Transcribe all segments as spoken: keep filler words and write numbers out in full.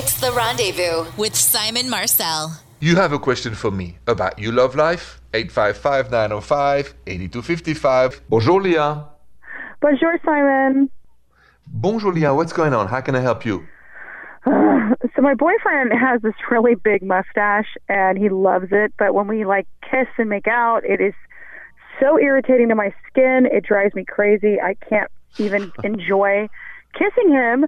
It's The Rendezvous with Simon Marcel. You have a question for me about your love life? eight five five, nine oh five, eight two five five. Bonjour, Leah. Bonjour, Simon. Bonjour, Leah. What's going on? How can I help you? Uh, so my boyfriend has this really big mustache, and he loves it. But when we, like, kiss and make out, it is so irritating to my skin. It drives me crazy. I can't even enjoy kissing him.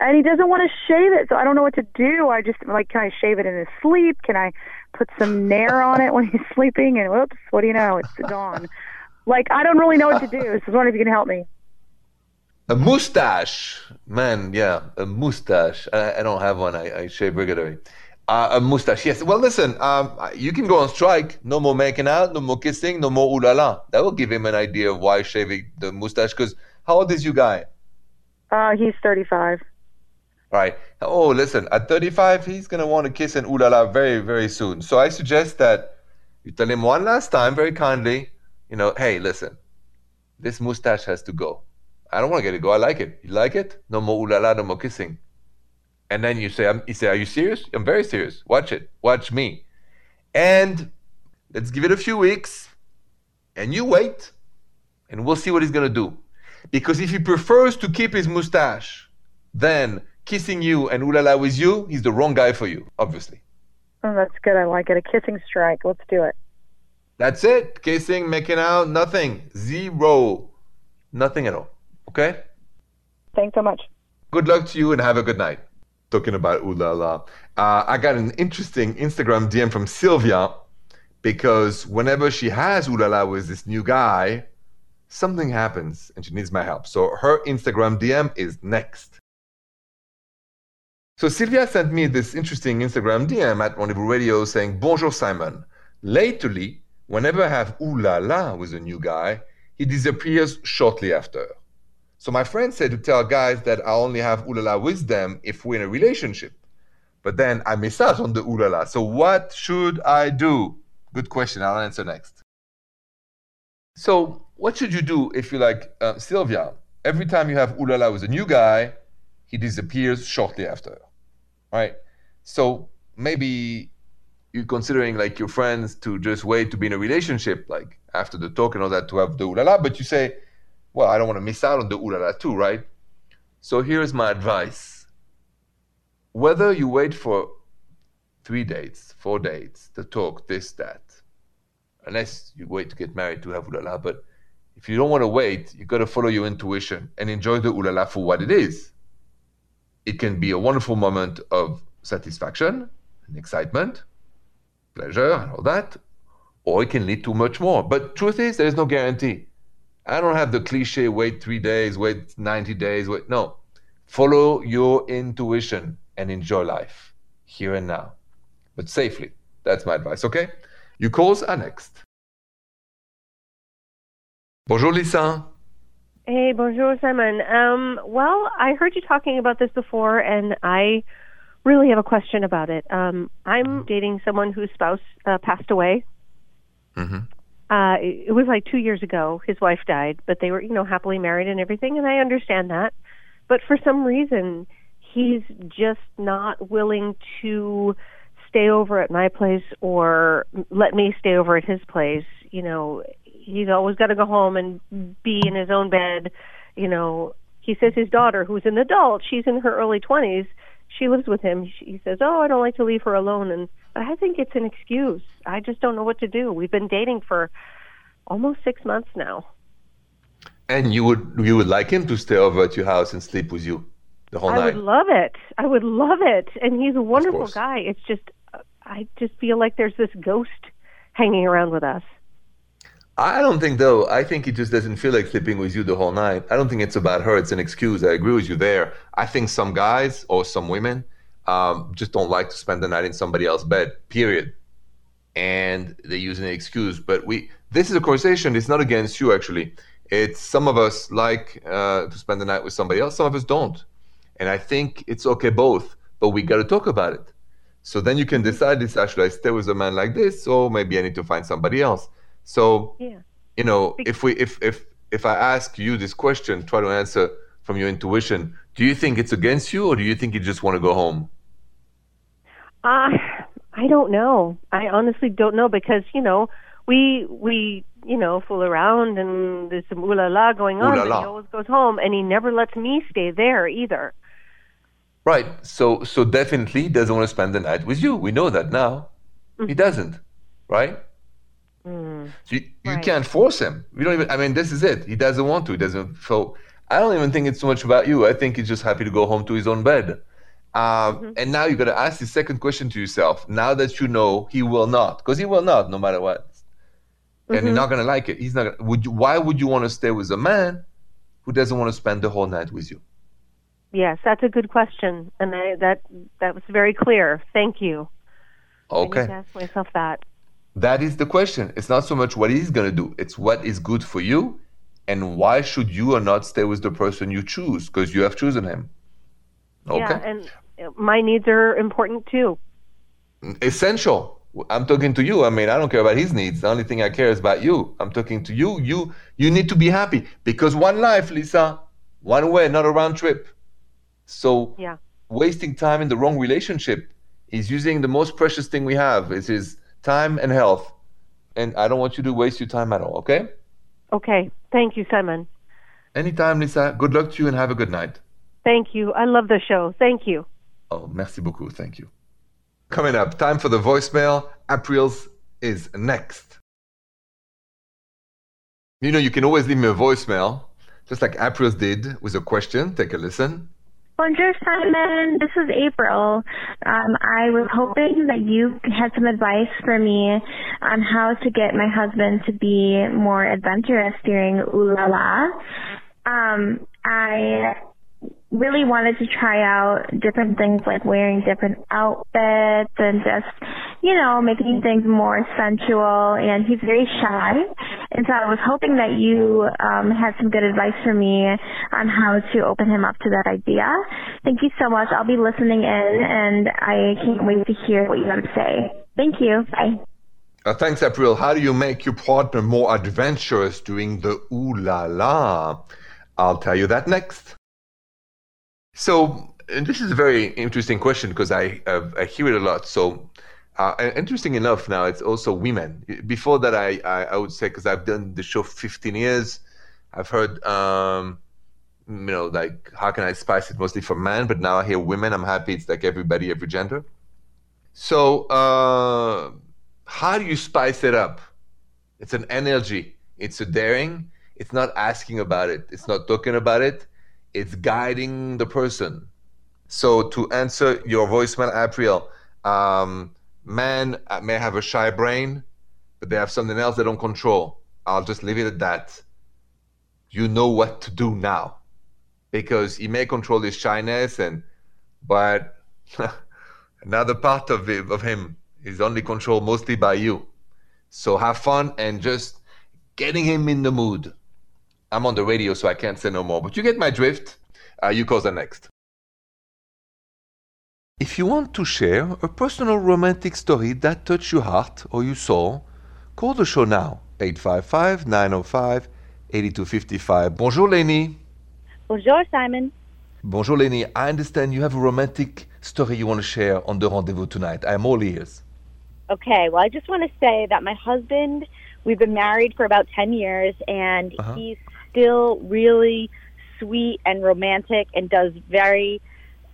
And he doesn't want to shave it, so I don't know what to do. I just, like, can I shave it in his sleep? Can I put some Nair on it when he's sleeping? And, whoops, what do you know? It's dawn. Like, I don't really know what to do. So I was wondering if you can help me. A mustache. Man, yeah, a mustache. I, I don't have one. I, I shave regularly. Uh, a mustache, yes. Well, listen, um, you can go on strike. No more making out, no more kissing, no more ooh-la-la. That will give him an idea of why shaving the mustache. Because how old is your guy? Uh, he's thirty-five. Right. Oh, listen, at thirty-five, he's going to want to kiss an ooh-la-la very, very soon. So I suggest that you tell him one last time, very kindly, you know, hey, listen, this mustache has to go. I don't want to get it to go. I like it. You like it? No more ooh-la-la, no more kissing. And then you say, I'm, you say, are you serious? I'm very serious. Watch it. Watch me. And let's give it a few weeks, and you wait, and we'll see what he's going to do. Because if he prefers to keep his mustache, then kissing you and ooh-la-la with you, he's the wrong guy for you, obviously. Oh, that's good. I like it. A kissing strike. Let's do it. That's it. Kissing, making out, nothing. Zero. Nothing at all. Okay? Thanks so much. Good luck to you and have a good night. Talking about ooh-la-la, uh, I got an interesting Instagram D M from Sylvia because whenever she has ooh-la-la with this new guy, something happens and she needs my help. So her Instagram D M is next. So Sylvia sent me this interesting Instagram D M at Rendezvous Radio saying, Bonjour Simon. Lately, whenever I have ooh-la-la with a new guy, he disappears shortly after. So my friend said to tell guys that I only have ooh-la-la with them if we're in a relationship. But then I miss out on the ooh-la-la. So what should I do? Good question. I'll answer next. So what should you do if you're like uh, Sylvia? Every time you have ooh-la-la with a new guy, he disappears shortly after. Right? So maybe you're considering like your friends to just wait to be in a relationship, like after the talk and all that, to have the ooh-la-la, but you say, well, I don't want to miss out on the ooh-la-la too, right? So here's my advice. Whether you wait for three dates, four dates, the talk, this, that, unless you wait to get married to have ooh-la-la, but if you don't want to wait, you got to follow your intuition and enjoy the ooh-la-la for what it is. It can be a wonderful moment of satisfaction and excitement, pleasure and all that, or it can lead to much more. But truth is, there is no guarantee. I don't have the cliche, wait three days, wait ninety days, wait, no. Follow your intuition and enjoy life here and now, but safely. That's my advice, okay? Your calls are next. Bonjour, Lisa. Hey, bonjour, Simon. Um, well, I heard you talking about this before, and I really have a question about it. Um, I'm mm-hmm. dating someone whose spouse uh, passed away. Mm-hmm. Uh, it, it was like two years ago. His wife died, but they were, you know, happily married and everything, and I understand that. But for some reason, he's just not willing to stay over at my place or let me stay over at his place, you know. He's always got to go home and be in his own bed. You know, he says his daughter, who's an adult, she's in her early twenties, she lives with him. He says, oh, I don't like to leave her alone. And but I think it's an excuse. I just don't know what to do. We've been dating for almost six months now. And you would you would like him to stay over at your house and sleep with you the whole I night? I would love it. I would love it. And he's a wonderful guy. It's just, I just feel like there's this ghost hanging around with us. I don't think, though, I think he just doesn't feel like sleeping with you the whole night. I don't think it's about her. It's an excuse. I agree with you there. I think some guys or some women um, just don't like to spend the night in somebody else's bed, period. And they use an excuse. But we, this is a conversation. It's not against you, actually. It's some of us like uh, to spend the night with somebody else. Some of us don't. And I think it's okay both, but we got to talk about it. So then you can decide, this, actually, I stay with a man like this, or maybe I need to find somebody else. So, yeah. you know, if we if, if if I ask you this question, try to answer from your intuition. Do you think it's against you, or do you think you just want to go home? Uh, I don't know. I honestly don't know because, you know, we, we you know, fool around and there's some ooh-la-la going on. Ooh-la-la. But he always goes home and he never lets me stay there either. Right. So so definitely doesn't want to spend the night with you. We know that now. Mm-hmm. He doesn't, right? Mm, so you, you right. can't force him. We don't even, I mean, this is it. He doesn't want to. He doesn't. So I don't even think it's so much about you. I think he's just happy to go home to his own bed. Uh, mm-hmm. And now you've got to ask the second question to yourself. Now that you know he will not, because he will not, no matter what, and mm-hmm. you're not going to like it. He's not. Gonna, would you, why would you want to stay with a man who doesn't want to spend the whole night with you? Yes, that's a good question, and I, that that was very clear. Thank you. Okay. I need to ask myself that. That is the question. It's not so much what he's going to do. It's what is good for you, and why should you or not stay with the person you choose because you have chosen him. Okay. Yeah, and my needs are important too. Essential. I'm talking to you. I mean, I don't care about his needs. The only thing I care is about you. I'm talking to you. You you need to be happy because one life, Lisa, one way, not a round trip. So yeah. wasting time in the wrong relationship is using the most precious thing we have. It is time and health. And I don't want you to waste your time at all, okay? Okay. Thank you, Simon. Anytime, Lisa. Good luck to you and have a good night. Thank you. I love the show. Thank you. Oh, merci beaucoup. Thank you. Coming up, time for the voicemail. April's is next. You know, you can always leave me a voicemail, just like April's did, with a question. Take a listen. Bonjour, Simon. This is April. Um, I was hoping that you had some advice for me on how to get my husband to be more adventurous during Ooh La La. Um, I... really wanted to try out different things like wearing different outfits and just, you know, making things more sensual, and he's very shy, and so I was hoping that you um, had some good advice for me on how to open him up to that idea. Thank you so much. I'll be listening in, and I can't wait to hear what you have to say. Thank you. Bye. Uh, thanks, April. How do you make your partner more adventurous during the ooh la la? I'll tell you that next. So, and this is a very interesting question because I uh, I hear it a lot. So, uh, interesting enough, now it's also women. Before that, I, I, I would say, because I've done the show fifteen years, I've heard, um, you know, like, how can I spice it mostly for men? But now I hear women. I'm happy it's like everybody, every gender. So, uh, how do you spice it up? It's an energy. It's a daring. It's not asking about it. It's not talking about it. It's guiding the person. So to answer your voicemail, April, um, men may have a shy brain, but they have something else they don't control. I'll just leave it at that. You know what to do now, because he may control his shyness, and but another part of it, of him is only controlled mostly by you. So have fun and just getting him in the mood. I'm on the radio, so I can't say no more. But you get my drift. Uh, you call the next. If you want to share a personal romantic story that touched your heart or your soul, call the show now, eight five five, nine zero five, eight two five five. Bonjour, Lenny. Bonjour, Simon. Bonjour, Lenny. I understand you have a romantic story you want to share on The Rendezvous tonight. I'm all ears. Okay. Well, I just want to say that my husband, we've been married for about ten years, and uh-huh. he's still really sweet and romantic and does very,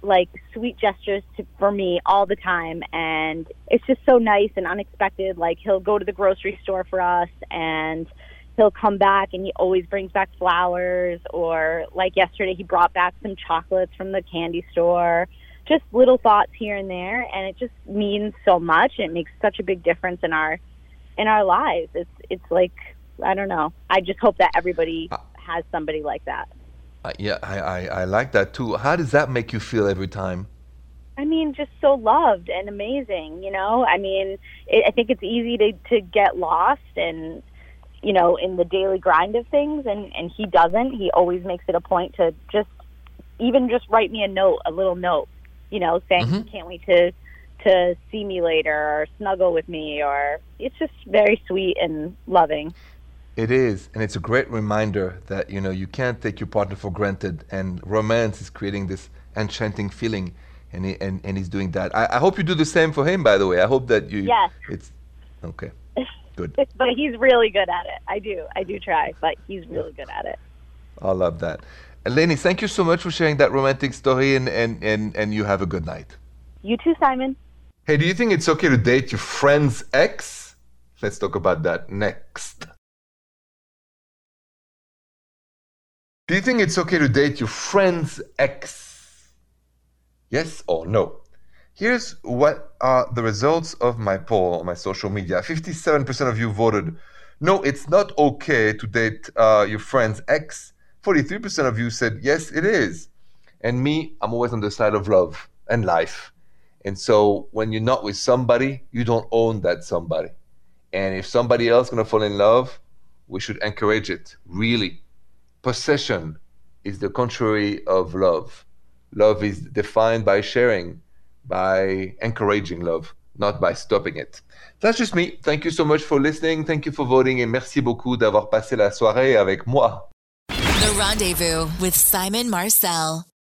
like, sweet gestures to, for me all the time. And it's just so nice and unexpected. Like, he'll go to the grocery store for us, and he'll come back, and he always brings back flowers. Or, like, yesterday, he brought back some chocolates from the candy store. Just little thoughts here and there. And it just means so much. It makes such a big difference in our, in our lives. It's, it's like, I don't know. I just hope that everybody has somebody like that. Uh, yeah, I, I, I like that too. How does that make you feel every time? I mean, just so loved and amazing, you know? I mean, it, I think it's easy to, to get lost and, you know, in the daily grind of things, and, and he doesn't. He always makes it a point to just, even just write me a note, a little note, you know, saying, mm-hmm. can't wait to, to see me later, or snuggle with me, or it's just very sweet and loving. It is, and it's a great reminder that, you know, you can't take your partner for granted, and romance is creating this enchanting feeling and he, and and he's doing that. I, I hope you do the same for him, by the way. I hope that you. Yes. It's okay. Good. But he's really good at it. I do. I do try, but he's really good at it. I love that. Eleni, thank you so much for sharing that romantic story, and, and, and, and you have a good night. You too, Simon. Hey, do you think it's okay to date your friend's ex? Let's talk about that next. Do you think it's okay to date your friend's ex? Yes or no? Here's what are the results of my poll on my social media. fifty-seven percent of you voted, no, it's not okay to date uh, your friend's ex. forty-three percent of you said, yes, it is. And me, I'm always on the side of love and life. And so when you're not with somebody, you don't own that somebody. And if somebody else is going to fall in love, we should encourage it, really. Possession is the contrary of love. Love is defined by sharing, by encouraging love, not by stopping it. That's just me. Thank you so much for listening. Thank you for voting. And merci beaucoup d'avoir passé la soirée avec moi. The Rendezvous with Simon Marcel.